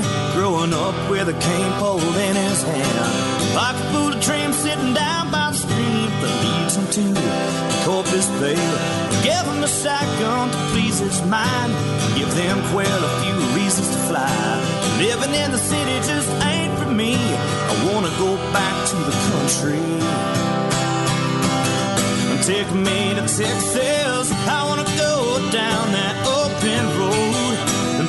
man, growing up with a cane pole in his hand. Pocket full of trim sitting down by the stream that leads him to the Corpus Bay. Give him a shotgun to please his mind. Give them quail a few reasons to fly. Living in the city just ain't for me. I wanna go back to the country. Take me to Texas, I wanna go down that open road. And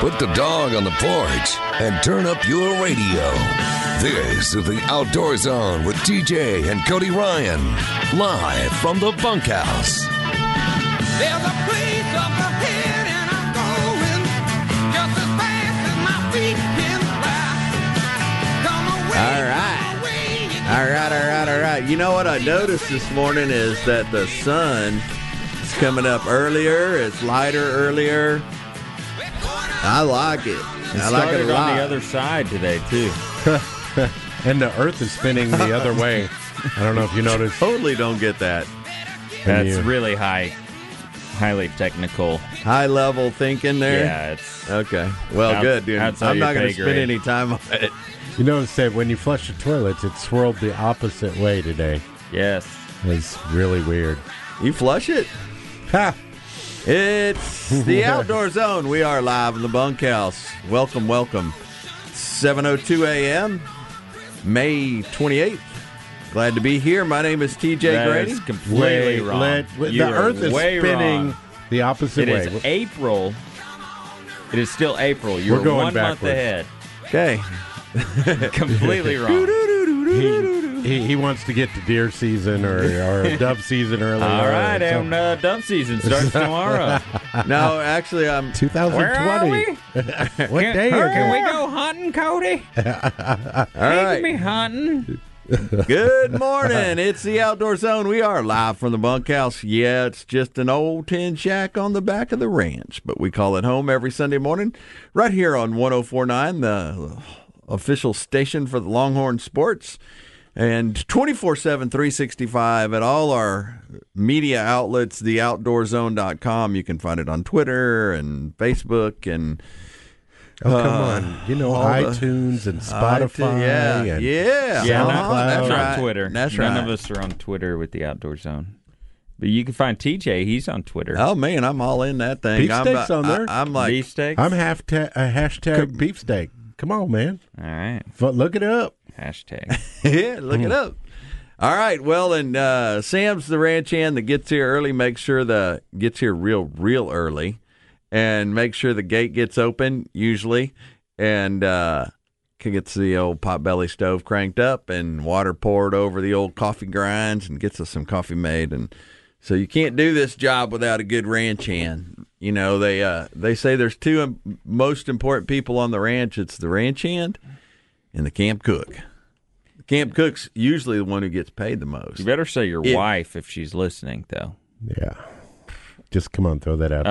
put the dog on the porch, and turn up your radio. This is the Outdoor Zone with TJ and Cody Ryan, live from the bunkhouse. There's a place up ahead and I'm going just as fast as my feet can fly. Come away. All right. All right. You know what I noticed this morning is that the sun... coming up earlier, it's lighter earlier. I like it. I like it a lot. On the other side today too, and the Earth is spinning the other way. I don't know if you noticed. Totally don't get that. That's really highly technical, high level thinking there. Yeah, it's okay. Well, good, dude. I'm not going to spend any time on it. You notice that when you flush the toilets, it swirled the opposite way today. Yes, it's really weird. You flush it. Ha. It's the Outdoor Zone. We are live in the bunkhouse. Welcome. 7:02 a.m., May 28th. Glad to be here. My name is TJ Graney. That is completely wrong. The Earth is spinning the opposite way. It is April. It is still April. You're one backwards. Month ahead. Okay. Completely wrong. He wants to get to deer season or dove season early. All right, and dove season starts tomorrow. No, actually, 2020. Where are we? What day is it? Can we go hunting, Cody? All right. Take me hunting. Good morning. It's the Outdoor Zone. We are live from the bunkhouse. Yeah, it's just an old tin shack on the back of the ranch, but we call it home every Sunday morning right here on 104.9, the official station for the Longhorn Sports. And 24/7, 365 at all our media outlets, theoutdoorzone.com. You can find it on Twitter and Facebook and come on. You know, iTunes and Spotify. Yeah. That's right. On Twitter. That's right. None of us are on Twitter with the Outdoor Zone. But you can find TJ. He's on Twitter. Oh, man, I'm all in that thing. Beefsteak's on there. I'm like, beefsteaks? I'm hashtag beefsteak. Come on, man. All right. Look it up. Hashtag. Yeah, look it up. All right. Well, and Sam's the ranch hand that gets here early. Makes sure the gets here real early, and make sure the gate gets open usually, and gets the old potbelly stove cranked up and water poured over the old coffee grinds, and gets us some coffee made. And so you can't do this job without a good ranch hand. You know, they say there's two most important people on the ranch. It's the ranch hand and the camp cook. The camp cook's usually the one who gets paid the most. You better say your wife if she's listening, though. Yeah. Just come on, throw that out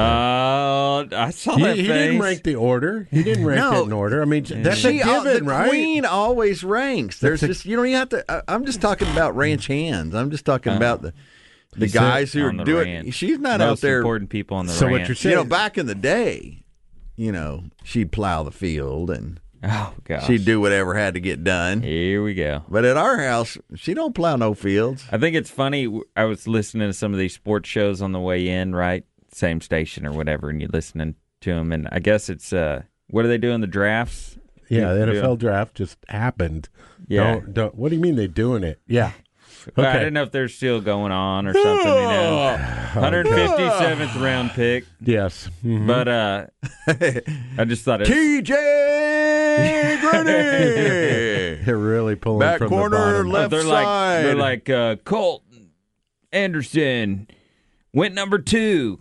there. I saw that face. He didn't rank the order. He didn't rank it in order. I mean, that's a given, right? The queen always ranks. There's just, you don't even have to, I'm just talking about ranch hands. I'm just talking about the guys who do it. She's not out there. Most important people on the ranch. So what you're saying. You know, back in the day, you know, she'd plow the field and. Oh, gosh. She'd do whatever had to get done. Here we go. But at our house, she don't plow no fields. I think it's funny. I was listening to some of these sports shows on the way in, right? Same station or whatever, and you're listening to them. And I guess it's, what are they doing, the drafts? Yeah, the NFL draft just happened. Yeah. Don't, what do you mean they're doing it? Yeah. Okay. I don't know if they're still going on or something. You know, 157th round pick. Yes, but I just thought TJ Graney. They're really pulling back from corner, the bottom. Left they're side. They're like Colt Anderson went number 2.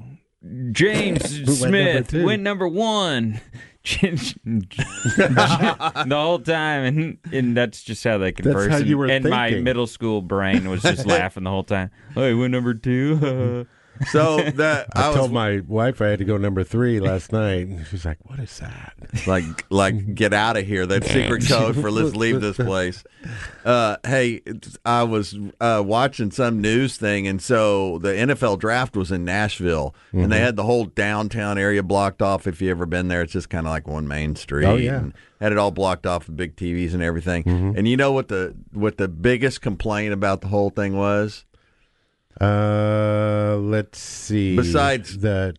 James Smith went number 1. the whole time, and that's just how they converse. That's how you were and thinking. My middle school brain was just laughing the whole time. Hey, we're number two. So that I told my wife I had to go number three last night, and she's like, "What is that?" Like get out of here! That secret code for let's leave this place. Hey, I was watching some news thing, and so the NFL draft was in Nashville, mm-hmm. and they had the whole downtown area blocked off. If you ever been there, it's just kind of like one main street. Oh yeah. And had it all blocked off with big TVs and everything. Mm-hmm. And you know what the biggest complaint about the whole thing was? Let's see. Besides the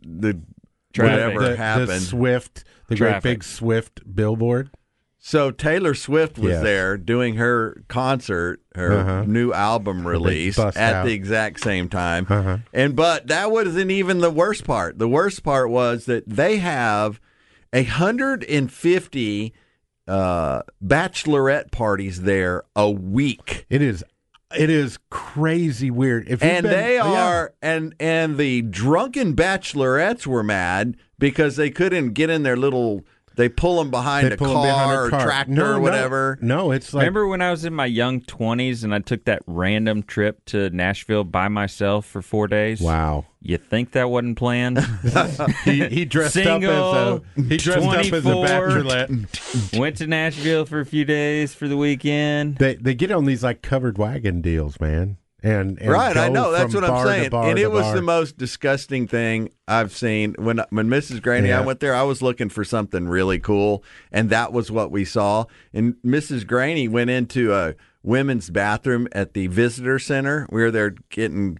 whatever happened, the great big Swift billboard. So Taylor Swift was there doing her concert, her new album release at the exact same time. But that wasn't even the worst part. The worst part was that they have 150 bachelorette parties there a week. It is crazy weird. And the drunken bachelorettes were mad because they couldn't get in their little. They pull them behind a car or tractor or whatever. No, it's like. Remember when I was in my young 20s and I took that random trip to Nashville by myself for 4 days? Wow. You think that wasn't planned? he dressed up as a bachelorette. Went to Nashville for a few days for the weekend. They get on these like covered wagon deals, man. And right, I know. That's what I'm saying. And it was the most disgusting thing I've seen. When Mrs. Graney, I went there, I was looking for something really cool, and that was what we saw. And Mrs. Graney went into a women's bathroom at the visitor center. We were there getting,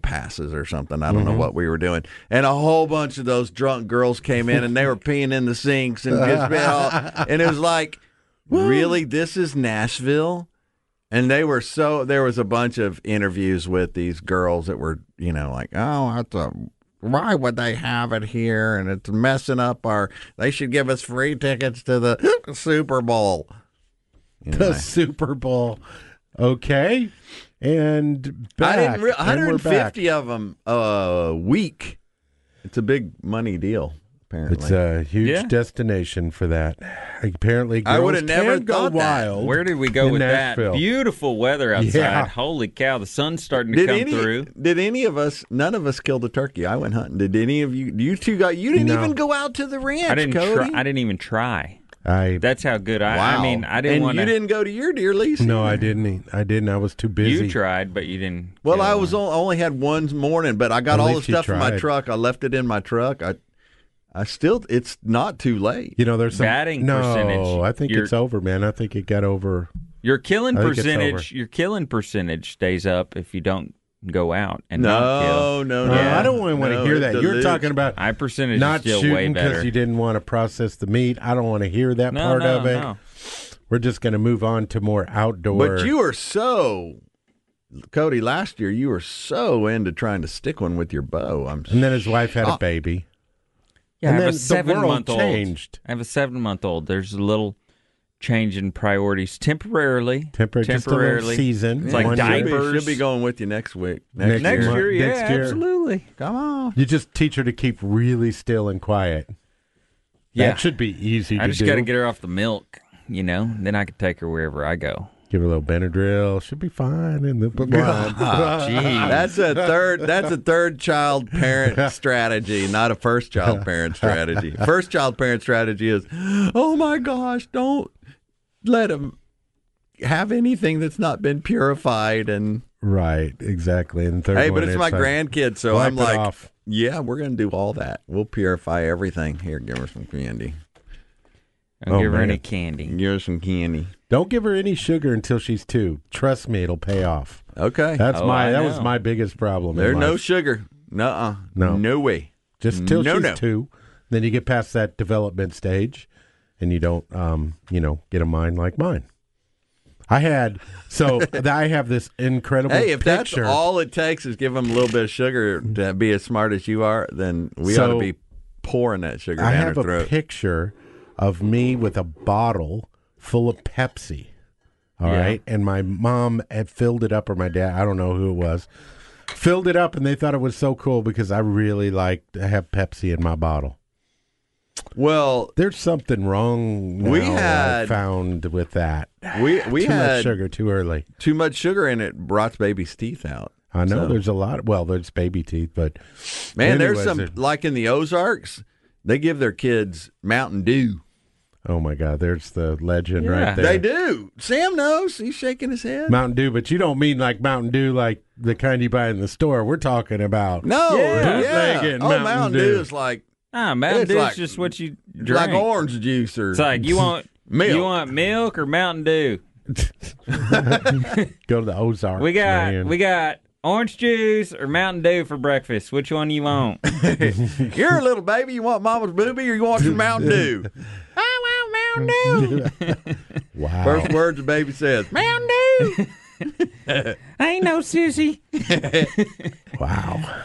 passes or something. I don't know what we were doing. And a whole bunch of those drunk girls came in, and they were peeing in the sinks. And, and it was like, really, this is Nashville? And they were there was a bunch of interviews with these girls that were, like, why would they have it here? And it's messing up they should give us free tickets to the Super Bowl. The Super Bowl. Okay. And back. 150 of them a week. It's a big money deal. Apparently. It's a huge destination for that. Apparently, girls I would have never thought wild that. Where did we go with Nashville? That? Beautiful weather outside. Yeah. Holy cow, the sun's starting to come through. Did any of us? None of us killed a turkey. I went hunting. Did any of you? You two got? You didn't even go out to the ranch. I didn't. Cody? I didn't even try. That's how good I. Wow. I mean, I didn't. And you didn't go to your deer lease. No, either. I didn't. I was too busy. You tried, but you didn't. Well, I was only had one morning, but I got all the stuff from my truck. I left it in my truck. It's not too late. There's some batting percentage. No, I think it's over, man. I think it got over. Your killing percentage stays up if you don't go out and not kill. No. I don't want to hear that. You're talking about my percentage not is still shooting because you didn't want to process the meat. I don't want to hear that part of it. No. We're just going to move on to more outdoor. But you are so. Cody, last year you were so into trying to stick one with your bow. And then his wife had a baby. Yeah, and I have a 7-month-old. I have a 7-month-old. There's a little change in priorities temporarily. Season. It's like diapers. She'll be going with you next week. Next year. Next year. Absolutely. Come on. You just teach her to keep really still and quiet. Yeah, that should be easy. I just got to get her off the milk. Then I can take her wherever I go. Give her a little Benadryl. She'll be fine in the blood. That's a third child parent strategy, not a first child parent strategy. First child parent strategy is, oh my gosh, don't let him have anything that's not been purified and right, exactly. And third, hey, but it's my grandkid, so I'm like, yeah, we're gonna do all that. We'll purify everything. Here, give her some candy. Don't give her any candy. Give her some candy. Don't give her any sugar until she's 2. Trust me, it'll pay off. Okay. That was my biggest problem. There's no sugar. Nuh-uh. No. No way. Just till she's 2. Then you get past that development stage and you don't get a mind like mine. I have this incredible picture. Hey, if that's all it takes is give them a little bit of sugar to be as smart as you are, then we ought to be pouring that sugar down her throat. I have a picture of me with a bottle full of Pepsi, all right? And my mom had filled it up, or my dad, I don't know who it was, filled it up, and they thought it was so cool because I really like to have Pepsi in my bottle. Well, there's something wrong now found with that. We had too much sugar too early. Too much sugar, and it rots baby's teeth out. I know there's a lot. Well, there's baby teeth, but man, anyways, there's some like in the Ozarks, they give their kids Mountain Dew. Oh my God, there's the legend right there. They do. Sam knows. He's shaking his head. Mountain Dew, but you don't mean like Mountain Dew, like the kind you buy in the store. We're talking about bootlegging Mountain Dew is like. Ah, Mountain Dew is just what you drink. Like orange juice or... It's like, you want milk. You want milk or Mountain Dew? Go to the Ozarks, We got orange juice or Mountain Dew for breakfast. Which one do you want? You're a little baby. You want Mama's boobie or you want your Mountain Dew? I want Mountain Dew. Wow. First words the baby says, Mountain Dew. I ain't no sissy. Wow.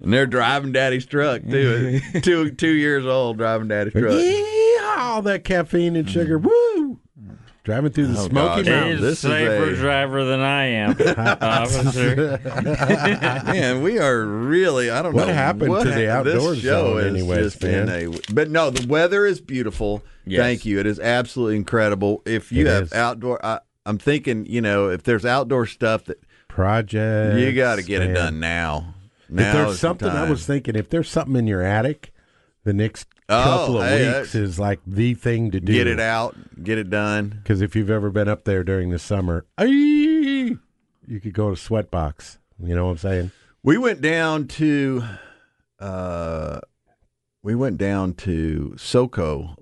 And they're driving daddy's truck, too. two 2 years old driving daddy's truck. Yeah, all that caffeine and sugar. Woo! Driving through the Smoky Mountains. He's safer driver than I am, officer. Man, we are really, I don't know. What happened to the outdoor show anyways, man? But no, the weather is beautiful. Yes. Thank you. It is absolutely incredible. If you have outdoor, I'm thinking, if there's outdoor stuff that. Projects. You got to get it done now. Now if there's something, I was thinking, if there's something in your attic, the next couple of weeks is like the thing to do. Get it out. Get it done. Because if you've ever been up there during the summer, you could go to Sweatbox. You know what I'm saying? We went down to SoCo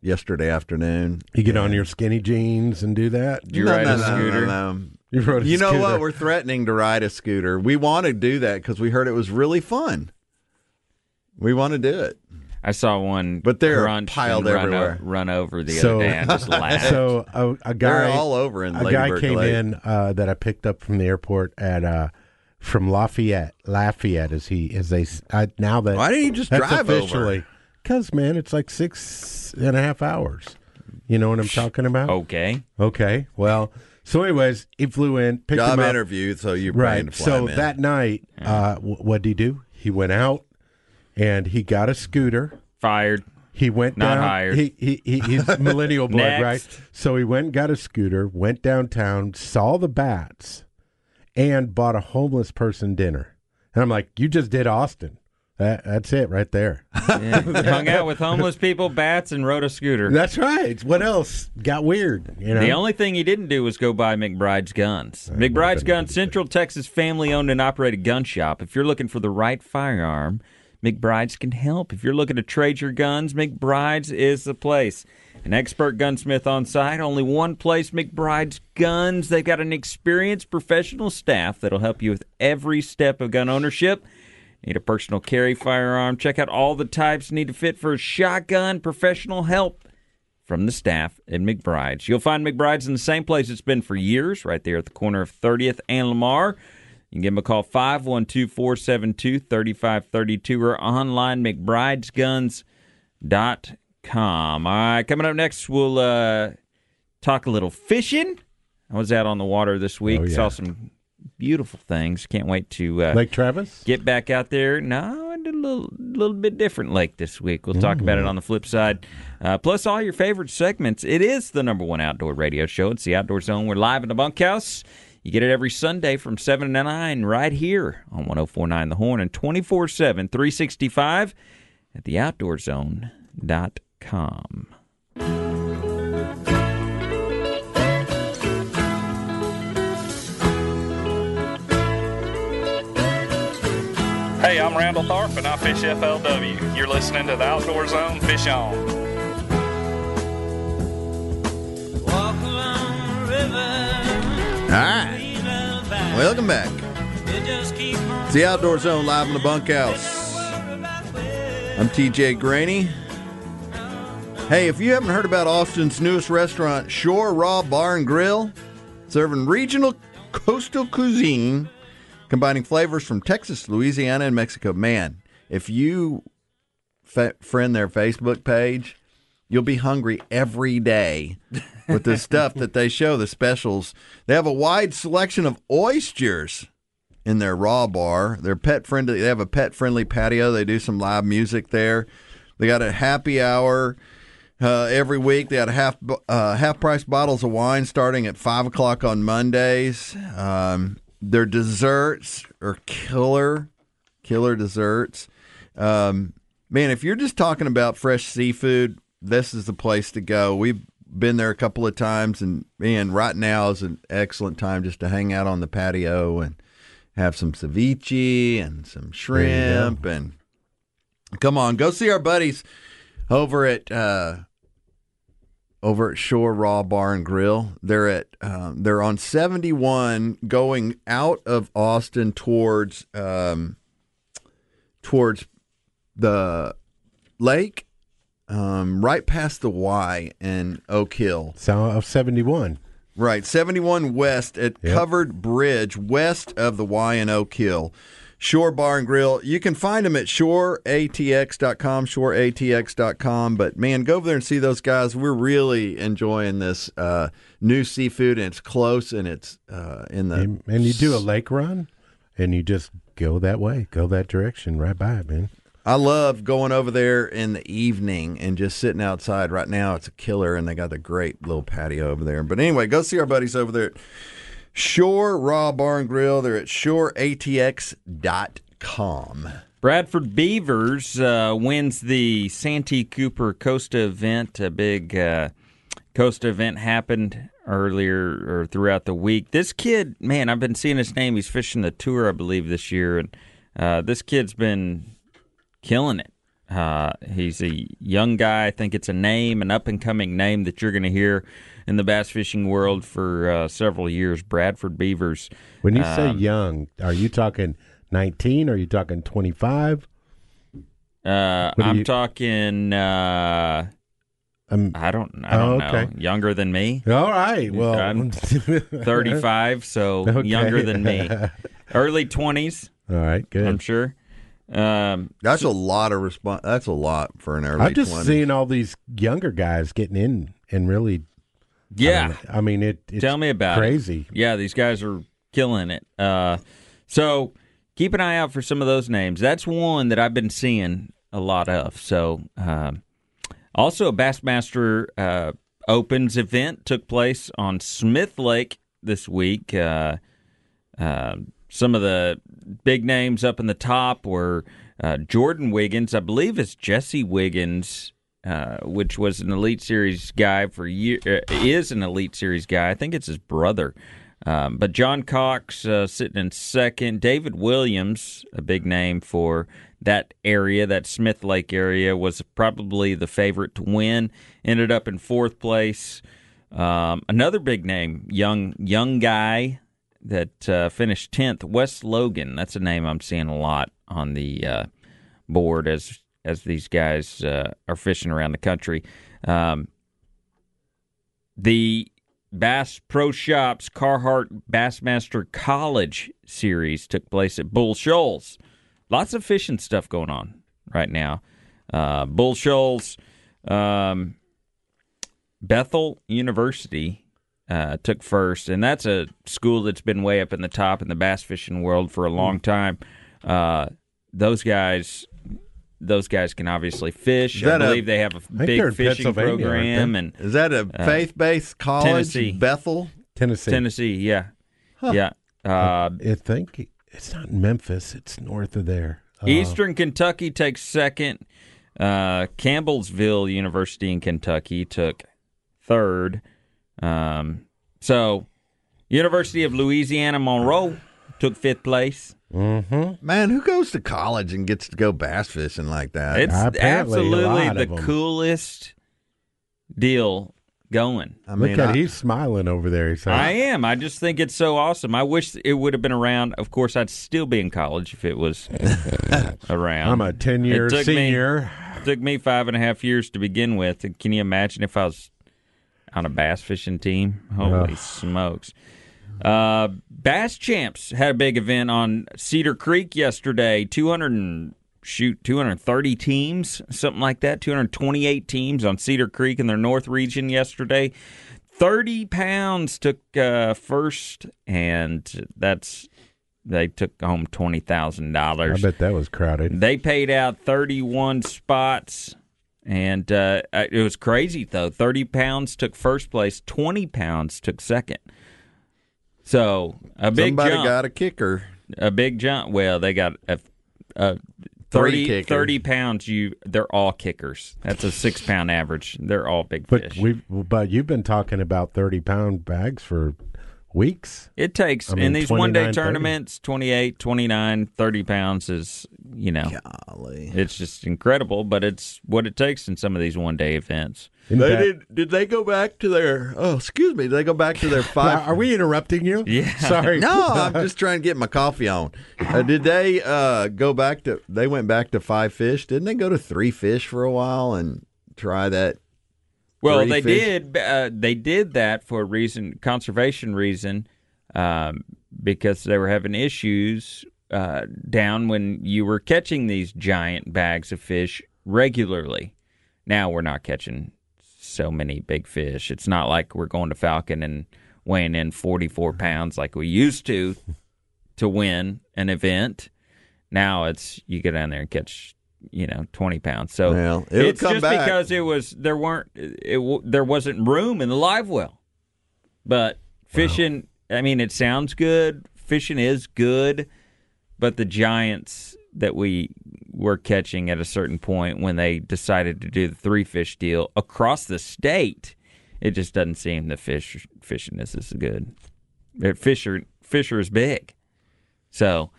yesterday afternoon. You get on your skinny jeans and do that? Do you ride a scooter? No. You know what? We're threatening to ride a scooter. We want to do that because we heard it was really fun. We want to do it. I saw one, but they're piled everywhere. Run over the other day. I just laughed. So a guy, they're all over in Ladyburg came Lake. In that I picked up from the airport at from Lafayette. Lafayette is he? As they now that why didn't you just drive over? Because man, it's like 6.5 hours. You know what I'm talking about? Okay. Well. So, anyways, he flew in, picked him up. Job interview, so you're planning to fly him in. So that night, what did he do? He went out and he got a scooter. Fired. He went down. Not hired. He's millennial blood, right? So he went and got a scooter, went downtown, saw the bats, and bought a homeless person dinner. And I'm like, you just did Austin. That's it right there. Yeah. Hung out with homeless people, bats, and rode a scooter. That's right. What else got weird? The only thing he didn't do was go buy McBride's Guns. McBride's Guns, Central Texas family-owned and operated gun shop. If you're looking for the right firearm, McBride's can help. If you're looking to trade your guns, McBride's is the place. An expert gunsmith on site, only one place, McBride's Guns. They've got an experienced professional staff that'll help you with every step of gun ownership. Need a personal carry firearm? Check out all the types need to fit for a shotgun. Professional help from the staff at McBride's. You'll find McBride's in the same place it's been for years, right there at the corner of 30th and Lamar. You can give them a call, 512-472-3532 or online, mcbridesguns.com. All right, coming up next, we'll talk a little fishing. I was out on the water this week, saw some... beautiful things. Can't wait to Lake Travis. Get back out there. No, I did a little bit different lake this week. We'll talk about it on the flip side. Plus all your favorite segments. It is the #1 outdoor radio show. It's the Outdoor Zone. We're live in the bunkhouse. You get it every Sunday from 7 to 9 right here on 104.9 The Horn and 24/7, 365 at theoutdoorzone.com. Hey, I'm Randall Tharp, and I fish FLW. You're listening to the Outdoor Zone. Fish on. Walk along the river. All right. Welcome back. It's the Outdoor Zone live in the bunkhouse. I'm TJ Graney. Hey, if you haven't heard about Austin's newest restaurant, Shore Raw Bar and Grill, serving regional coastal cuisine, combining flavors from Texas, Louisiana, and Mexico. Man, if you friend their Facebook page, you'll be hungry every day with the stuff that they show, the specials. They have a wide selection of oysters in their raw bar. They're pet friendly. They have a pet friendly patio. They do some live music there. They got a happy hour every week. They got half-price bottles of wine starting at 5 o'clock on Mondays. Their desserts are killer desserts. Man, if you're just talking about fresh seafood, this is the place to go. We've been there a couple of times, and man, right now is an excellent time just to hang out on the patio and have some ceviche and some shrimp. And come on, go see our buddies over at Shore Raw Bar and Grill. They're at they're on 71 going out of Austin towards towards the lake, right past the Y in Oak Hill. South of 71. Right, 71 West at Covered Bridge, west of the Y in Oak Hill. Shore Bar and Grill. You can find them at shoreatx.com, shoreatx.com. But, man, go over there and see those guys. We're really enjoying this new seafood, and it's close, and it's in the... And you do a lake run, and you just go that way, go that direction, right by it, man. I love going over there in the evening and just sitting outside. Right now, it's a killer, and they got the great little patio over there. But anyway, go see our buddies over there at Shore Raw Bar and Grill. They're at shoreatx.com. Bradford Beavers wins the Santee Cooper Costa event. A big Costa event happened earlier or throughout the week. This kid, man, I've been seeing his name. He's fishing the tour, I believe, this year. And this kid's been... killing it. He's a young guy. I think it's a name, an up-and-coming name that you're going to hear in the bass fishing world for several years. Bradford Beavers. When you say young, are you talking 19? Are you talking 25? I don't know. Younger than me. All right. Well, I'm 35, so okay. Younger than me. Early 20s. All right. Good. I'm sure. That's a lot of response. That's a lot for an early 20s. I've just seen all these younger guys getting in and really. Yeah, I mean it's tell me about crazy. It. Yeah, these guys are killing it. So keep an eye out for some of those names. That's one that I've been seeing a lot of. So also a Bassmaster Opens event took place on Smith Lake this week. Some of the big names up in the top were Jordan Wiggins, I believe it's Jesse Wiggins, which was an Elite Series guy for is an Elite Series guy. I think it's his brother. But John Cox sitting in second. David Williams, a big name for that area, that Smith Lake area, was probably the favorite to win. Ended up in fourth place. Another big name, young guy. That finished 10th, Wes Logan. That's a name I'm seeing a lot on the board as these guys are fishing around the country. The Bass Pro Shops Carhartt Bassmaster College Series took place at Bull Shoals. Lots of fishing stuff going on right now. Bull Shoals, Bethel University took first, and that's a school that's been way up in the top in the bass fishing world for a long time. Those guys can obviously fish. I believe they have a big fishing program. And is that a faith-based college? Tennessee. Bethel, Tennessee. Tennessee, yeah, huh. Yeah. I think it's not Memphis; it's north of there. Eastern Kentucky takes second. Campbellsville University in Kentucky took third. So University of Louisiana Monroe took fifth place. Mm-hmm. Man, who goes to college and gets to go bass fishing like that? It's absolutely the coolest deal going. I mean, look at he's smiling over there. He's like, I am. I just think it's so awesome. I wish it would have been around. Of course, I'd still be in college if it was around. I'm a 10-year senior. It took me 5.5 years to begin with. Can you imagine if I was on a bass fishing team? Holy smokes. Bass Champs had a big event on Cedar Creek yesterday. 230 teams, something like that. 228 teams on Cedar Creek in their north region yesterday. 30 pounds took first, and they took home $20,000. I bet that was crowded. They paid out 31 spots And it was crazy, though. 30 pounds took first place. 20 pounds took second. So a big Somebody got a kicker. A big jump. Well, they got a 30 pounds. They're all kickers. That's a 6-pound average. They're all big fish. But you've been talking about 30-pound bags for weeks. It takes, in these one-day tournaments, 28, 29, 30 pounds is, Golly. It's just incredible, but it's what it takes in some of these one-day events. Did they go back to their, did they go back to their five? Are we interrupting you? Yeah. Sorry. No, I'm just trying to get my coffee on. Did they they went back to five fish? Didn't they go to three fish for a while and try that? Well, they did. They did that for a reason, conservation reason, because they were having issues down when you were catching these giant bags of fish regularly. Now we're not catching so many big fish. It's not like we're going to Falcon and weighing in 44 pounds like we used to win an event. Now it's you go down there and catch 20 pounds. So it's just back. Because it was there wasn't room in the live well. But fishing, wow. I mean, it sounds good. Fishing is good, but the giants that we were catching at a certain point when they decided to do the three fish deal across the state, it just doesn't seem the fishing is as good. Fisher is big, so.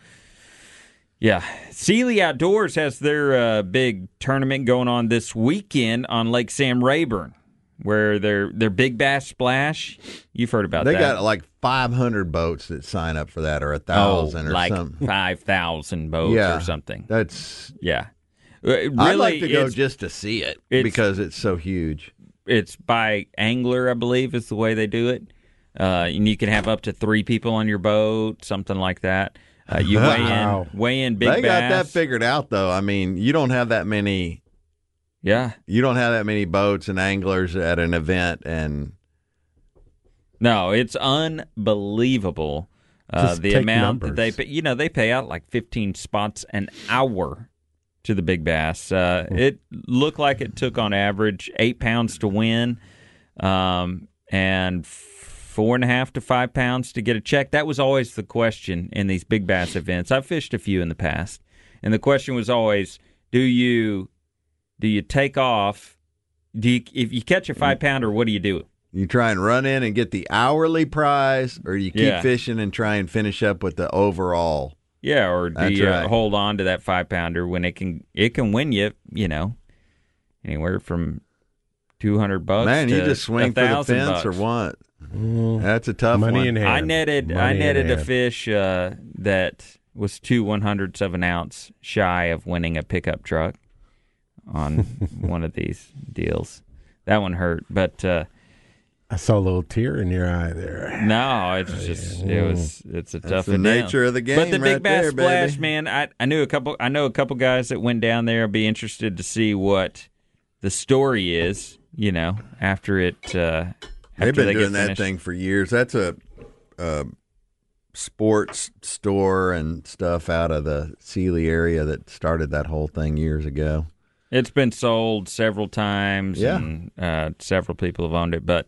Yeah, Sealy Outdoors has their big tournament going on this weekend on Lake Sam Rayburn, where their Big Bass Splash. You've heard about that. They got like 500 boats that sign up for that, or 1,000 or something. 5,000 boats or something. That's Really, I'd like to go just to see it because it's so huge. It's by angler, I believe, is the way they do it, and you can have up to 3 people on your boat, something like that. You weigh in, big bass. They got that figured out, though. I mean, you don't have that many. Yeah, you don't have that many boats and anglers at an event, and no, it's unbelievable the amount that they. They pay out like 15 spots an hour to the big bass. It looked like it took on average 8 pounds to win, and 4.5 to 5 pounds to get a check. That was always the question in these big bass events. I've fished a few in the past, and the question was always, do you take off? If you catch a 5-pounder, what do you do? You try and run in and get the hourly prize, or you keep fishing and try and finish up with the overall. Yeah, or do you hold on to that 5-pounder when it can win you, anywhere from $200 Man, to you just swing for the fence bucks. Or what? That's a tough one. In hand. I netted a fish that was 2 1/100ths of an ounce shy of winning a pickup truck on one of these deals. That one hurt, but I saw a little tear in your eye there. No, it's just it's a tough. That's the nature of the game. But the big bass there, splash, baby. Man, I know a couple guys that went down there. I'd be interested to see what the story is. After it. They've been doing that thing for years. That's a sports store and stuff out of the Sealy area that started that whole thing years ago. It's been sold several times, and several people have owned it. But,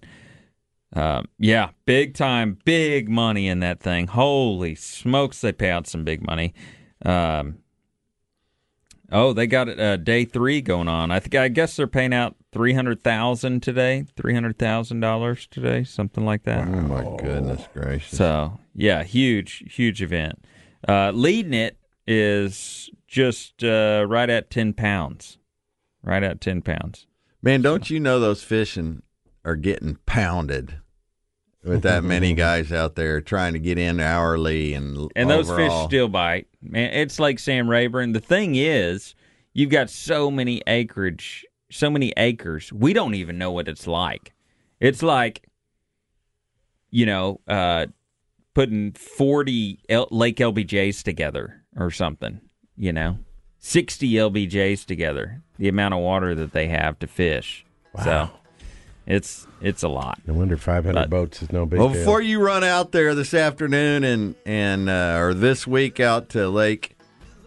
big time, big money in that thing. Holy smokes, they pay out some big money. They got day 3 going on. I guess they're paying out $300,000 today, $300,000 today, something like that. Oh my goodness gracious! So huge event. Leading it is just right at 10 pounds. Right at 10 pounds. Man, don't you know those fishing are getting pounded with that many guys out there trying to get in hourly and those fish still bite. Man, it's like Sam Rayburn. The thing is, you've got so many acres, we don't even know what it's like. It's like, putting 40 Lake LBJs together or something, 60 LBJs together, the amount of water that they have to fish. Wow. So it's a lot. No wonder 500 boats is no big deal. Well, before you run out there this afternoon or this week out to Lake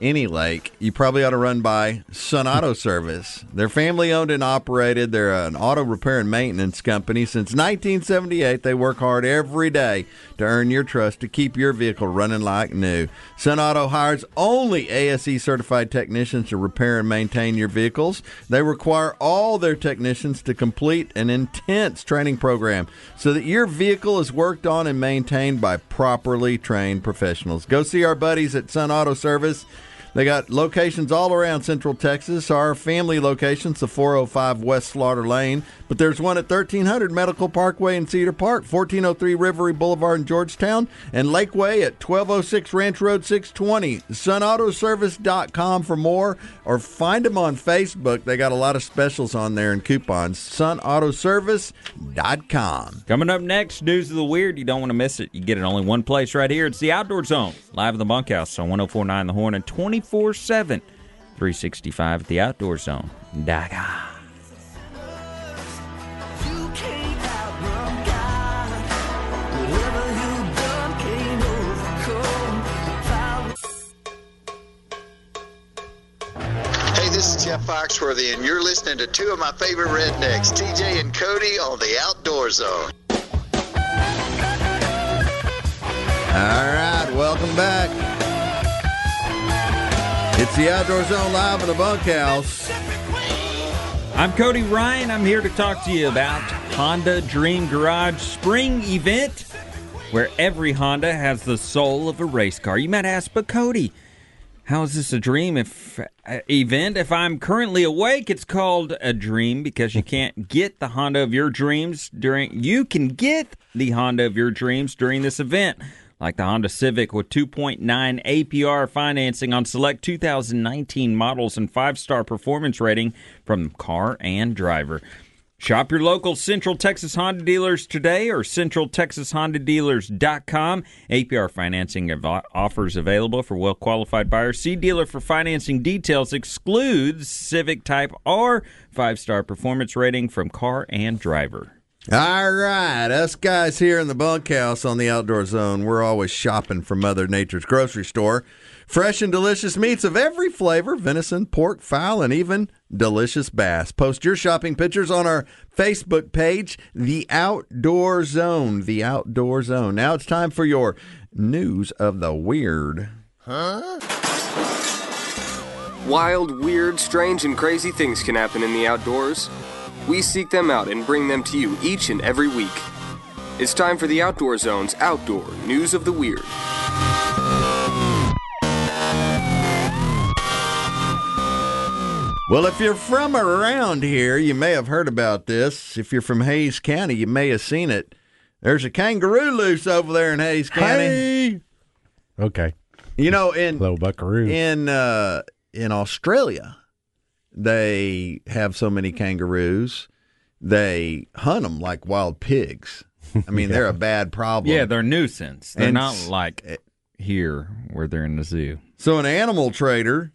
any lake, you probably ought to run by Sun Auto Service. They're family-owned and operated. They're an auto repair and maintenance company. Since 1978, they work hard every day to earn your trust to keep your vehicle running like new. Sun Auto hires only ASE-certified technicians to repair and maintain your vehicles. They require all their technicians to complete an intense training program so that your vehicle is worked on and maintained by properly trained professionals. Go see our buddies at Sun Auto Service. They got locations all around Central Texas. Our family locations, the 405 West Slaughter Lane. But there's one at 1300 Medical Parkway in Cedar Park, 1403 Rivery Boulevard in Georgetown, and Lakeway at 1206 Ranch Road 620. SunAutoservice.com for more, or find them on Facebook. They got a lot of specials on there and coupons. SunAutoservice.com. Coming up next, News of the Weird. You don't want to miss it. You get it only one place right here. It's the Outdoor Zone, live in the bunkhouse on 104.9 The Horn and 24/7, 365 at the Outdoor Zone. Daga. This is Jeff Foxworthy, and you're listening to two of my favorite rednecks, TJ and Cody, on the Outdoor Zone. All right, welcome back. It's the Outdoor Zone live in the bunkhouse. I'm Cody Ryan. I'm here to talk to you about Honda Dream Garage Spring Event, where every Honda has the soul of a race car. You might ask, but Cody, how is this a dream event if I'm currently awake? It's called a dream because you can't get the Honda of your dreams during. You can get the Honda of your dreams during this event, like the Honda Civic with 2.9 APR financing on select 2019 models and 5-star performance rating from Car and Driver. Shop your local Central Texas Honda dealers today or centraltexashondadealers.com. APR financing offers available for well-qualified buyers. See dealer for financing details. Excludes Civic Type R, 5-star performance rating from Car and Driver. All right, us guys here in the bunkhouse on the Outdoor Zone, we're always shopping from Mother Nature's grocery store. Fresh and delicious meats of every flavor, venison, pork, fowl, and even delicious bass. Post your shopping pictures on our Facebook page, The Outdoor Zone. The Outdoor Zone. Now it's time for your News of the Weird. Huh? Wild, weird, strange, and crazy things can happen in the outdoors. We seek them out and bring them to you each and every week. It's time for the Outdoor Zone's Outdoor News of the Weird. Well, if you're from around here, you may have heard about this. If you're from Hays County, you may have seen it. There's a kangaroo loose over there in Hays County. Hey! Okay. You know, in Australia, they have so many kangaroos, they hunt them like wild pigs. I mean, yeah, they're a bad problem. Yeah, they're a nuisance. They're not like here where they're in the zoo. So an animal trader,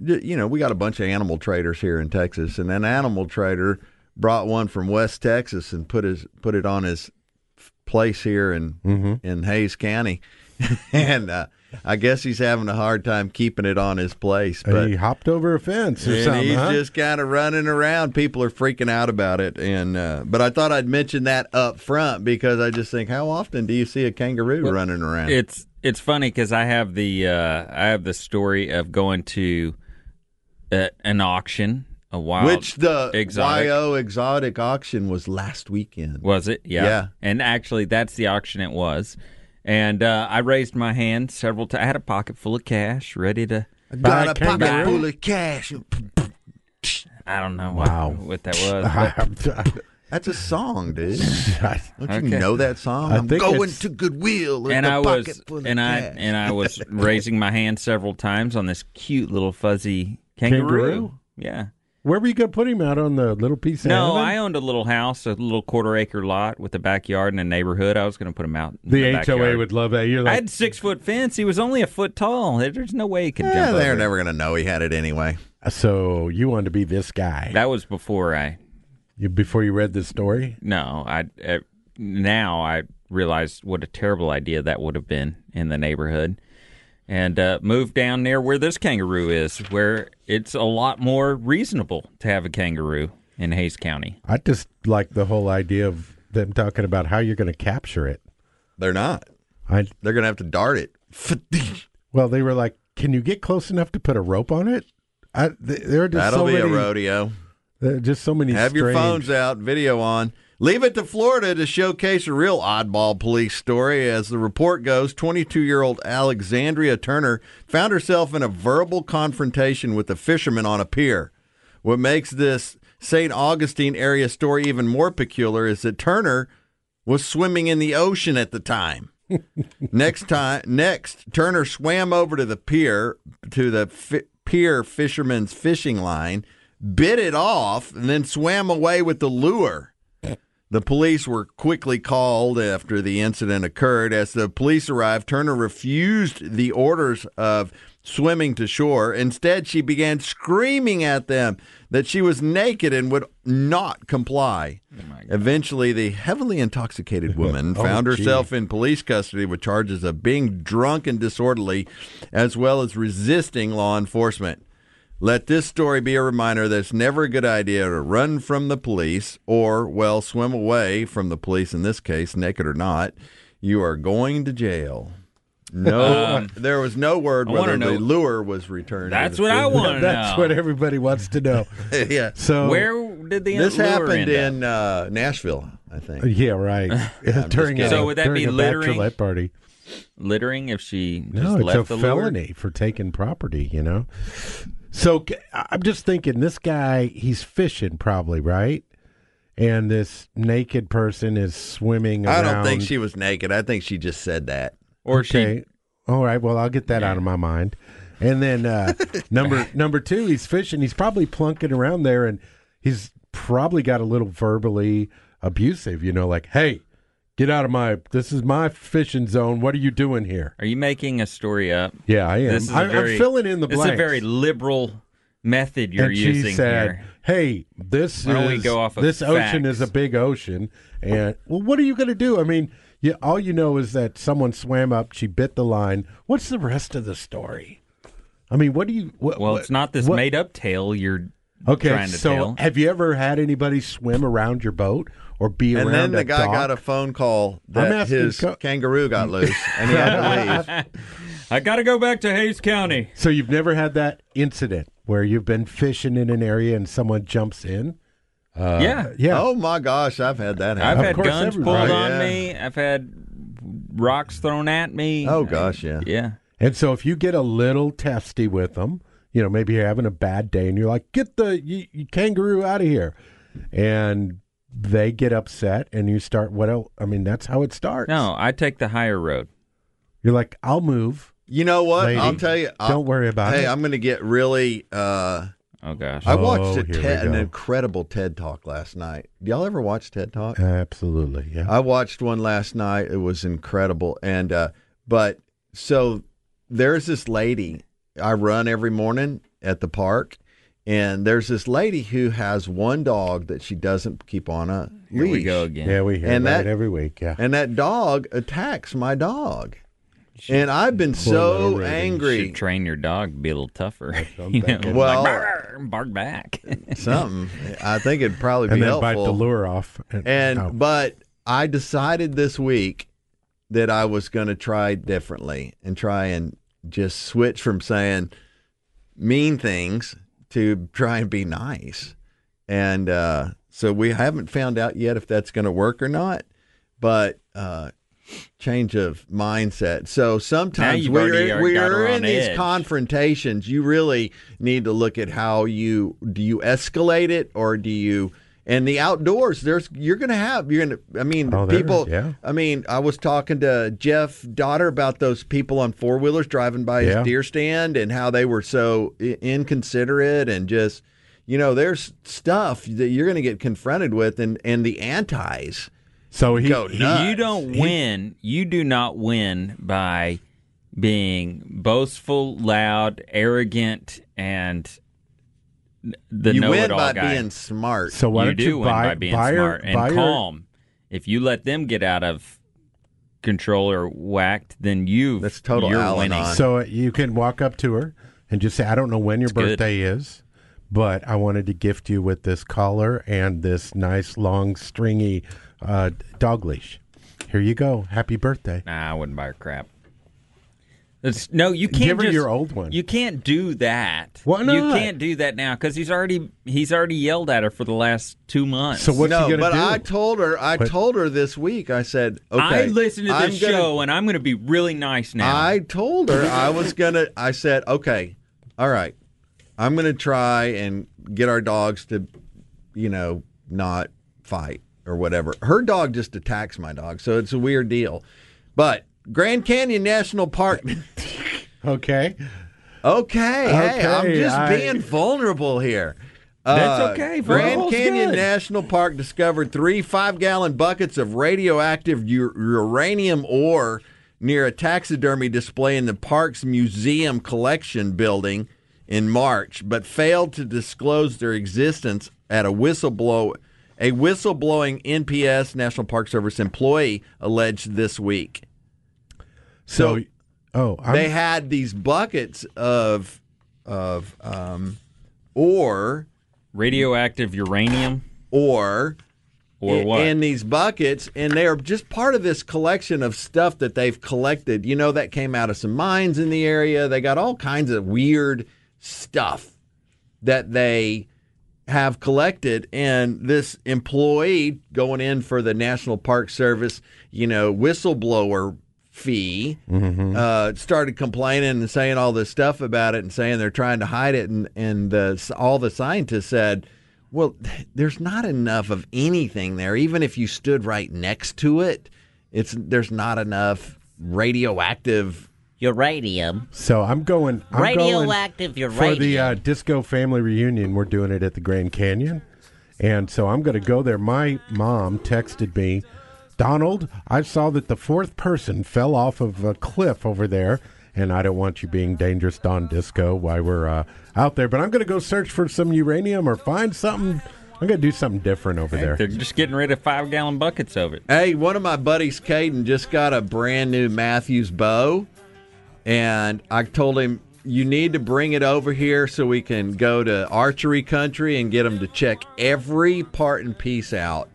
you know, we got a bunch of animal traders here in Texas, and an animal trader brought one from West Texas and put it on his place here in Hays County. And I guess he's having a hard time keeping it on his place. But he hopped over a fence or something. He's just kind of running around. People are freaking out about it. And but I thought I'd mention that up front because I just think, how often do you see a kangaroo running around? It's funny because I have the story of going to an auction. A wild, which the exotic. YO Exotic auction was last weekend. Was it? Yeah. And actually, that's the auction it was. And I raised my hand several times. I had a pocket full of cash, ready to buy a kangaroo. I don't know what that was. That's a song, dude. Don't you know that song? I'm going to Goodwill with a pocket full of cash. And I was raising my hand several times on this cute little fuzzy kangaroo. Yeah. Where were you going to put him out on the little piece of land? No, I owned a little house, a little quarter-acre lot with a backyard and a neighborhood. I was going to put him out in the backyard. HOA would love that. I had a 6-foot fence. He was only a foot tall. There's no way he could jump over. They were never going to know he had it anyway. So you wanted to be this guy. That was before Before you read this story? No. Now I realize what a terrible idea that would have been in the neighborhood. and move down near where this kangaroo is, where it's a lot more reasonable to have a kangaroo in Hays County. I just like the whole idea of them talking about how you're going to capture it. They're not. They're going to have to dart it. Well, they were like, can you get close enough to put a rope on it? There are just That'll so be many, a rodeo. There are just so many Have strange... your phones out, video on. Leave it to Florida to showcase a real oddball police story. As the report goes, 22-year-old Alexandria Turner found herself in a verbal confrontation with a fisherman on a pier. What makes this St. Augustine area story even more peculiar is that Turner was swimming in the ocean at the time. Next, Turner swam over to the pier, pier fisherman's fishing line, bit it off, and then swam away with the lure. The police were quickly called after the incident occurred. As the police arrived, Turner refused the orders of swimming to shore. Instead, she began screaming at them that she was naked and would not comply. Oh, eventually, the heavily intoxicated woman found herself in police custody with charges of being drunk and disorderly, as well as resisting law enforcement. Let this story be a reminder that it's never a good idea to run from the police or, well, swim away from the police, in this case, naked or not. You are going to jail. No, there was no word whether the lure was returned. That's what I want to know. That's what everybody wants to know. Yeah. So where did the this lure happened end in Nashville, I think. Yeah, right. So would that be littering? Bachelorette party. Littering if she just left the lure? No, it's a felony for taking property, you know. So I'm just thinking, this guy, he's fishing probably, right? And this naked person is swimming around. I don't think she was naked. I think she just said that. Or okay. All right. Well, I'll get that out of my mind. And then number two, he's fishing. He's probably plunking around there, and he's probably got a little verbally abusive. You know, like, hey, get out of my. This is my fishing zone. What are you doing here? Are you making a story up? Yeah, I am. I'm filling in the blanks. It's a very liberal method you're using here. Hey, this ocean is a big ocean, and well, what are you going to do? I mean. Yeah, all you know is that someone swam up, she bit the line. What's the rest of the story? I mean, what do you... it's not this made-up tale you're trying to tell. Okay, so have you ever had anybody swim around your boat or be around a dock? And then the guy got a phone call that his kangaroo got loose, and he had to leave. I got to go back to Hays County. So you've never had that incident where you've been fishing in an area and someone jumps in? Yeah. Oh, my gosh, I've had that happen. I've had guns pulled on me. I've had rocks thrown at me. Oh, gosh, yeah. Yeah. And so if you get a little testy with them, you know, maybe you're having a bad day, and you're like, get the kangaroo out of here. And they get upset, and you start, that's how it starts. No, I take the higher road. You're like, I'll move. You know what? Lady. I'll tell you. Don't worry about it. Hey, I'm going to get really... Oh, gosh. I watched an incredible TED Talk last night. Do y'all ever watch TED Talk? Absolutely, yeah. I watched one last night. It was incredible. And so there's this lady. I run every morning at the park, and there's this lady who has one dog that she doesn't keep on a leash. Here we go again. Yeah, we hear that every week, yeah. And that dog attacks my dog. And I've been so angry. You should train your dog to be a little tougher. You know, bark back. Something. I think it'd probably be helpful. And then bite the lure off. But I decided this week that I was going to try differently and try and just switch from saying mean things to try and be nice. And so we haven't found out yet if that's going to work or not. But... change of mindset. So sometimes we're in these confrontations. You really need to look at how you escalate it, or do you? And the outdoors, people. Yeah. I mean, I was talking to Jeff Dotter about those people on four wheelers driving by his deer stand and how they were so inconsiderate and just, you know, there's stuff that you're going to get confronted with, and the antis. So you don't win. You do not win by being boastful, loud, arrogant, and the know-it-all guy. You win by being smart. So why don't you buy smart and calm? If you let them get out of controller whacked, then you've that's total you're winning. So you can walk up to her and just say, I don't know when your birthday is, but I wanted to gift you with this collar and this nice long stringy dog leash. Here you go. Happy birthday. Nah, I wouldn't buy her crap. It's, no, you can't. Give her your old one. You can't do that. Why not? You can't do that now because he's already yelled at her for the last 2 months. So what's he going to do? But I told her this week. I said, okay, I listened to this show and I'm going to be really nice now. I told her I said, okay, all right, I'm going to try and get our dogs to, not fight or whatever. Her dog just attacks my dog, so it's a weird deal, but. Grand Canyon National Park. Okay. Hey, I'm just being vulnerable here. That's okay. Grand Canyon National Park discovered 3 5-gallon buckets of radioactive uranium ore near a taxidermy display in the park's museum collection building in March, but failed to disclose their existence at a whistleblower. A whistleblowing NPS National Park Service employee alleged this week. So, they had these buckets of ore, radioactive uranium, or what? In these buckets, and they are just part of this collection of stuff that they've collected. That came out of some mines in the area. They got all kinds of weird stuff that they have collected, and this employee going in for the National Park Service, whistleblower fee, started complaining and saying all this stuff about it and saying they're trying to hide it. And all the scientists said, well, there's not enough of anything there. Even if you stood right next to it, there's not enough radioactive uranium. So I'm going for the disco family reunion. We're doing it at the Grand Canyon. And so I'm going to go there. My mom texted me, Donald, I saw that the fourth person fell off of a cliff over there, and I don't want you being dangerous, Don Disco, while we're out there. But I'm going to go search for some uranium or find something. I'm going to do something different over there. They're just getting rid of 5-gallon buckets of it. Hey, one of my buddies, Caden, just got a brand new Matthews bow, and I told him, you need to bring it over here so we can go to Archery Country and get them to check every part and piece out.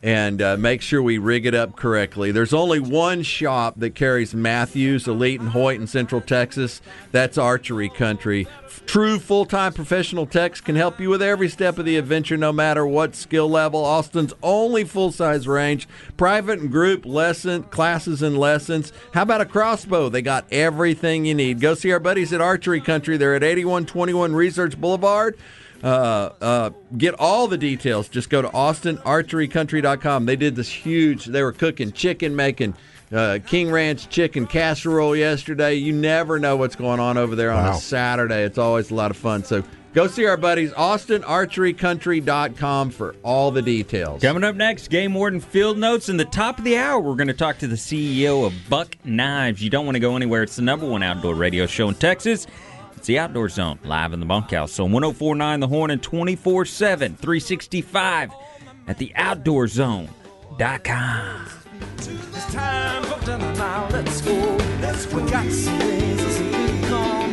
And make sure we rig it up correctly. There's only one shop that carries Matthews, Elite, and Hoyt in Central Texas. That's Archery Country. True full-time professional techs can help you with every step of the adventure, no matter what skill level. Austin's only full-size range, private and group lesson classes and lessons. How about a crossbow? They got everything you need. Go see our buddies at Archery Country. They're at 8121 Research Boulevard. Get all the details. Just go to AustinArcheryCountry.com. They did this huge. They were cooking chicken, making King Ranch chicken casserole yesterday. You never know what's going on over there on a Saturday. It's always a lot of fun. So go see our buddies, AustinArcheryCountry.com, for all the details. Coming up next, Game Warden Field Notes. In the top of the hour, we're going to talk to the CEO of Buck Knives. You don't want to go anywhere. It's the #1 outdoor radio show in Texas. It's the Outdoor Zone, live in the bunkhouse. So 104.9 The Horn and 24/7, 365 at theoutdoorzone.com. It's time for dinner now. Let's go. We got some things to speak on.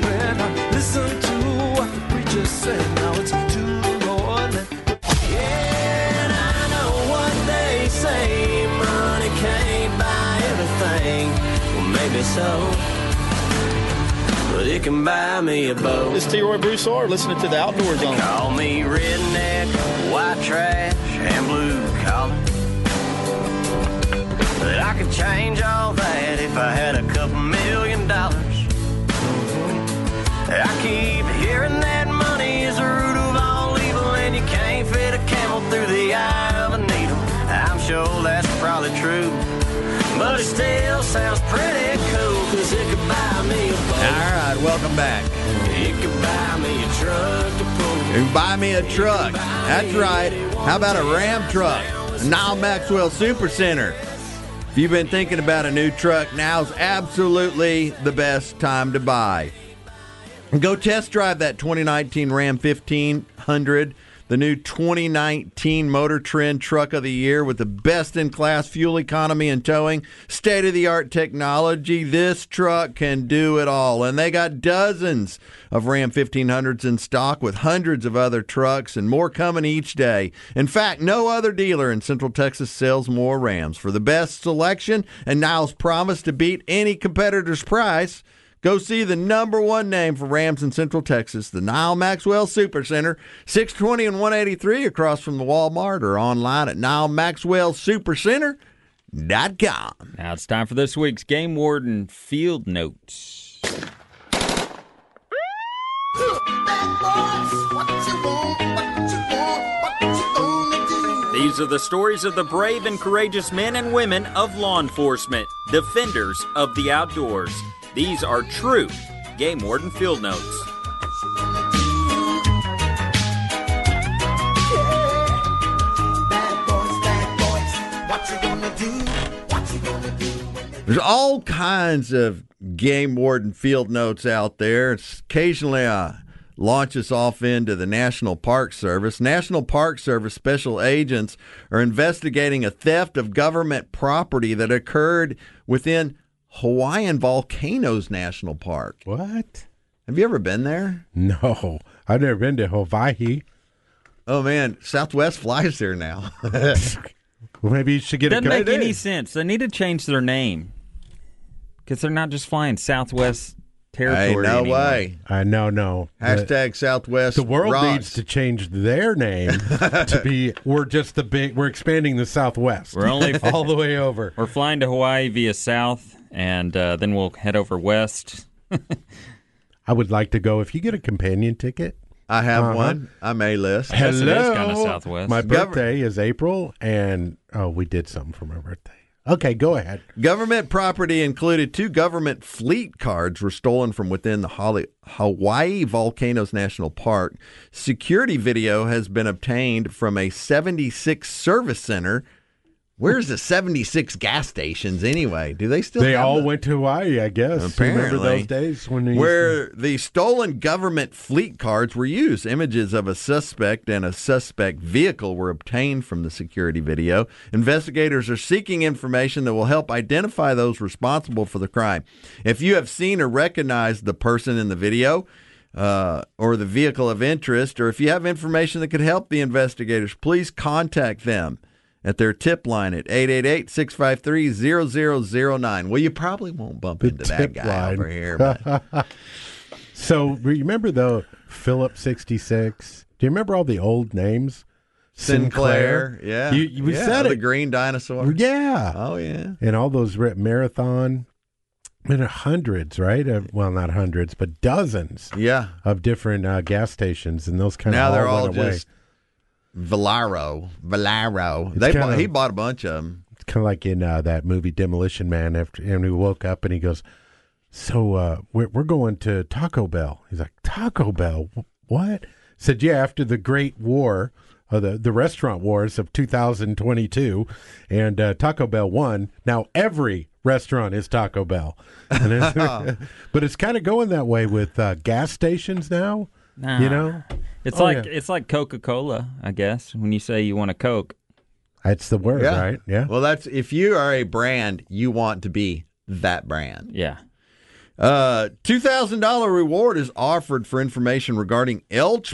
Listen to what the preacher said. Now it's too Lord. Yeah, and I know what they say. Money can't buy everything. Well, maybe so. You can buy me a boat. This is T-Roy Broussard listening to the Outdoor Zone. Call me redneck, white trash, and blue collar. But I could change all that if I had a $2 million. I keep hearing that money is the root of all evil, and you can't fit a camel through the eye of a needle. I'm sure that's probably true, but it still sounds pretty cool, because it could buy me a boat. All right, welcome back. It could buy me a truck to pull. It could buy me a truck. That's right. How about a Ram truck? A Nyle Maxwell Supercenter. If you've been thinking about a new truck, now's absolutely the best time to buy. Go test drive that 2019 Ram 1500. the new 2019 Motor Trend Truck of the Year with the best-in-class fuel economy and towing, state-of-the-art technology. This truck can do it all. And they got dozens of Ram 1500s in stock with hundreds of other trucks and more coming each day. In fact, no other dealer in Central Texas sells more Rams. For the best selection and Nyle's promise to beat any competitor's price, go see the number one name for Rams in Central Texas, the Nyle Maxwell Supercenter, 620 and 183 across from the Walmart, or online at nylemaxwellsupercenter.com. Now it's time for this week's Game Warden Field Notes. These are the stories of the brave and courageous men and women of law enforcement, defenders of the outdoors. These are true Game Warden Field Notes. There's all kinds of Game Warden Field Notes out there. It's occasionally launch us off into the National Park Service. National Park Service special agents are investigating a theft of government property that occurred within Hawaiian Volcanoes National Park. What? Have you ever been there? No, I've never been to Hawaii. Oh, man, Southwest flies there now. Well, maybe you should get a doesn't make any sense. They need to change their name because they're not just flying Southwest territory anymore. No way. No. Hashtag Southwest. The world needs to change their name to be, we're expanding the Southwest. We're only all the way over. We're flying to Hawaii via South. And then we'll head over west. I would like to go. If you get a companion ticket. I have one. I'm A-list. Hello. It is kind of Southwest. My birthday is April, and we did something for my birthday. Okay, go ahead. Government property included two government fleet cards were stolen from within the Hawaii Volcanoes National Park. Security video has been obtained from a 76 service center. Where's the 76 gas stations anyway? Do they still? They all went to Hawaii, I guess. Apparently, remember those days when they the stolen government fleet cards were used. Images of a suspect and a suspect vehicle were obtained from the security video. Investigators are seeking information that will help identify those responsible for the crime. If you have seen or recognized the person in the video, or the vehicle of interest, or if you have information that could help the investigators, please contact them at their tip line at 888-653-0009. Well, you probably won't bump into that guy over here. But. So, remember, though, Philip 66? Do you remember all the old names? Sinclair. Yeah. We said it. The green dinosaur. Yeah. Oh, yeah. And all those marathon. And hundreds, right? Well, not hundreds, but dozens of different gas stations. And those kind of they're all went away. Just Valero. He bought a bunch of them. It's kind of like in that movie Demolition Man. And he woke up and he goes, "So we're going to Taco Bell." He's like, "Taco Bell? What?" Said, "Yeah, after the Great War, the restaurant wars of 2022, and Taco Bell won. Now every restaurant is Taco Bell." And it's, but it's kind of going that way with gas stations now. Nah. You know, it's it's like Coca-Cola, I guess. When you say you want a Coke, that's the word, right? Yeah. Well, that's if you are a brand, you want to be that brand. Yeah. $2,000 reward is offered for information regarding elk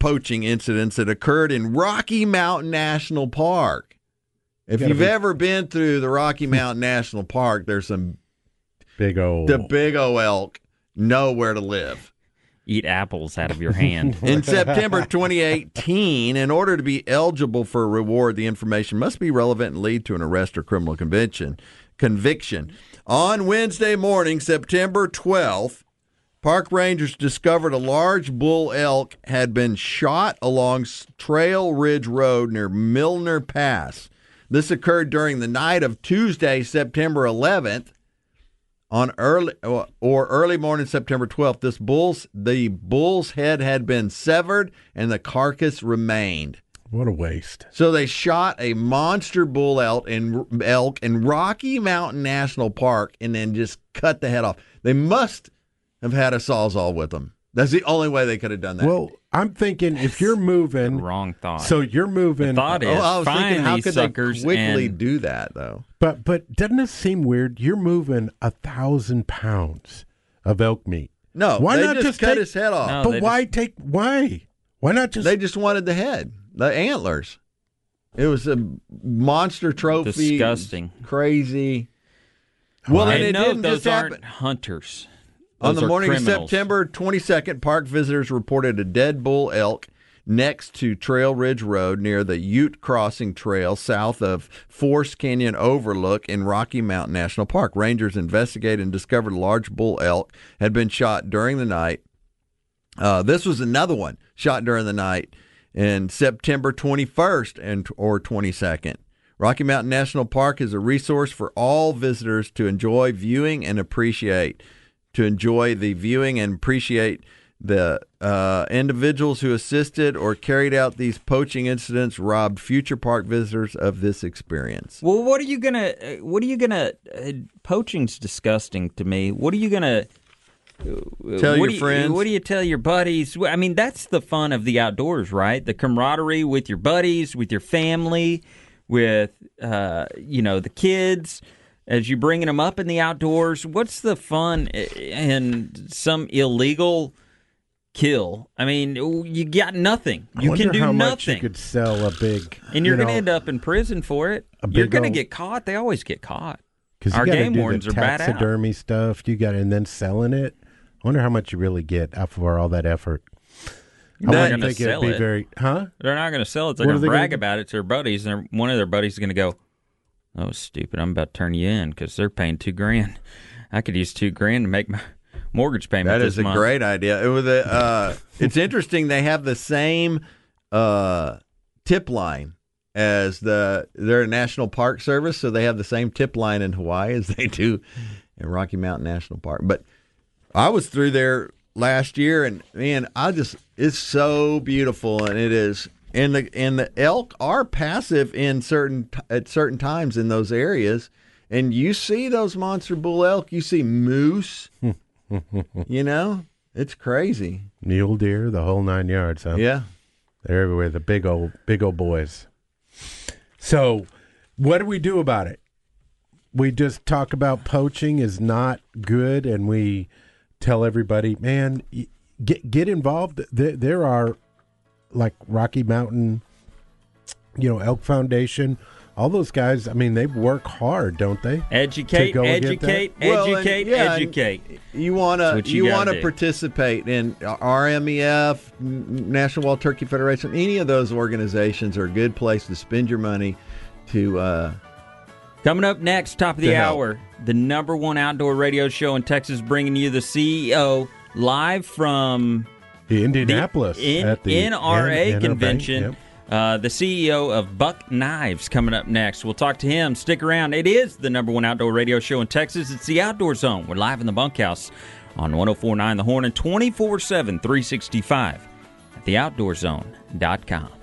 poaching incidents that occurred in Rocky Mountain National Park. If you've ever been through the Rocky Mountain National Park, there's some big old elk know where to live. Eat apples out of your hand. In September 2018, in order to be eligible for a reward, the information must be relevant and lead to an arrest or criminal conviction. On Wednesday morning, September 12th, park rangers discovered a large bull elk had been shot along Trail Ridge Road near Milner Pass. This occurred during the night of Tuesday, September 11th. On early morning, September 12th, the bull's head had been severed and the carcass remained. What a waste. So they shot a monster bull elk in Rocky Mountain National Park and then just cut the head off. They must have had a sawzall with them. That's the only way they could have done that. Well, I'm thinking if you're moving... Wrong thought. So you're moving... The thought is, I was thinking, how could they quickly do that, though? But doesn't it seem weird? You're moving 1,000 pounds of elk meat. No, why not just cut his head off? No, but why take... Why? Why not just... They just wanted the head. The antlers. It was a monster trophy. Disgusting. Crazy. Well, and it didn't just happen. Those aren't hunters. On the morning of September 22nd, park visitors reported a dead bull elk next to Trail Ridge Road near the Ute Crossing Trail south of Forest Canyon Overlook in Rocky Mountain National Park. Rangers investigated and discovered a large bull elk had been shot during the night. This was another one shot during the night in September 21st or 22nd. Rocky Mountain National Park is a resource for all visitors to enjoy viewing and appreciate. To enjoy the viewing and appreciate the individuals who assisted or carried out these poaching incidents robbed future park visitors of this experience. Well, poaching's disgusting to me. What are you gonna tell your friends? What do you tell your buddies? I mean, that's the fun of the outdoors, right? The camaraderie with your buddies, with your family, with the kids. As you're bringing them up in the outdoors, what's the fun in some illegal kill? I mean, you got nothing. You can do nothing. I wonder how much you could sell a big... And you're going to end up in prison for it. You're going to get caught. They always get caught. Our game wardens are bad out. Taxidermy stuff, and then selling it. I wonder how much you really get for all that effort. They're not going to sell it. They're not going to sell it. They're going to brag about it to their buddies, and one of their buddies is going to go, "Oh, stupid, I'm about to turn you in because they're paying $2,000. I could use $2,000 to make my mortgage payment this month." That is a great idea. It was it's interesting they have the same tip line as their National Park Service, so they have the same tip line in Hawaii as they do in Rocky Mountain National Park. But I was through there last year, and, man, it's so beautiful, and it is. And the elk are passive at certain times in those areas, and you see those monster bull elk, you see moose, it's crazy. Mule deer, the whole nine yards, huh? Yeah, they're everywhere. The big old boys. So, what do we do about it? We just talk about poaching is not good, and we tell everybody, man, get involved. There are, like, Rocky Mountain, Elk Foundation, all those guys, I mean, they work hard, don't they? Educate. You want to participate in RMEF, National Wild Turkey Federation, any of those organizations are a good place to spend your money to... Coming up next, top of the hour, the number one outdoor radio show in Texas, bringing you the CEO live from... Indianapolis at the NRA convention. Yep. The CEO of Buck Knives coming up next. We'll talk to him. Stick around. It is the number one outdoor radio show in Texas. It's the Outdoor Zone. We're live in the bunkhouse on 104.9 The Horn and 24/7, 365 at theoutdoorzone.com.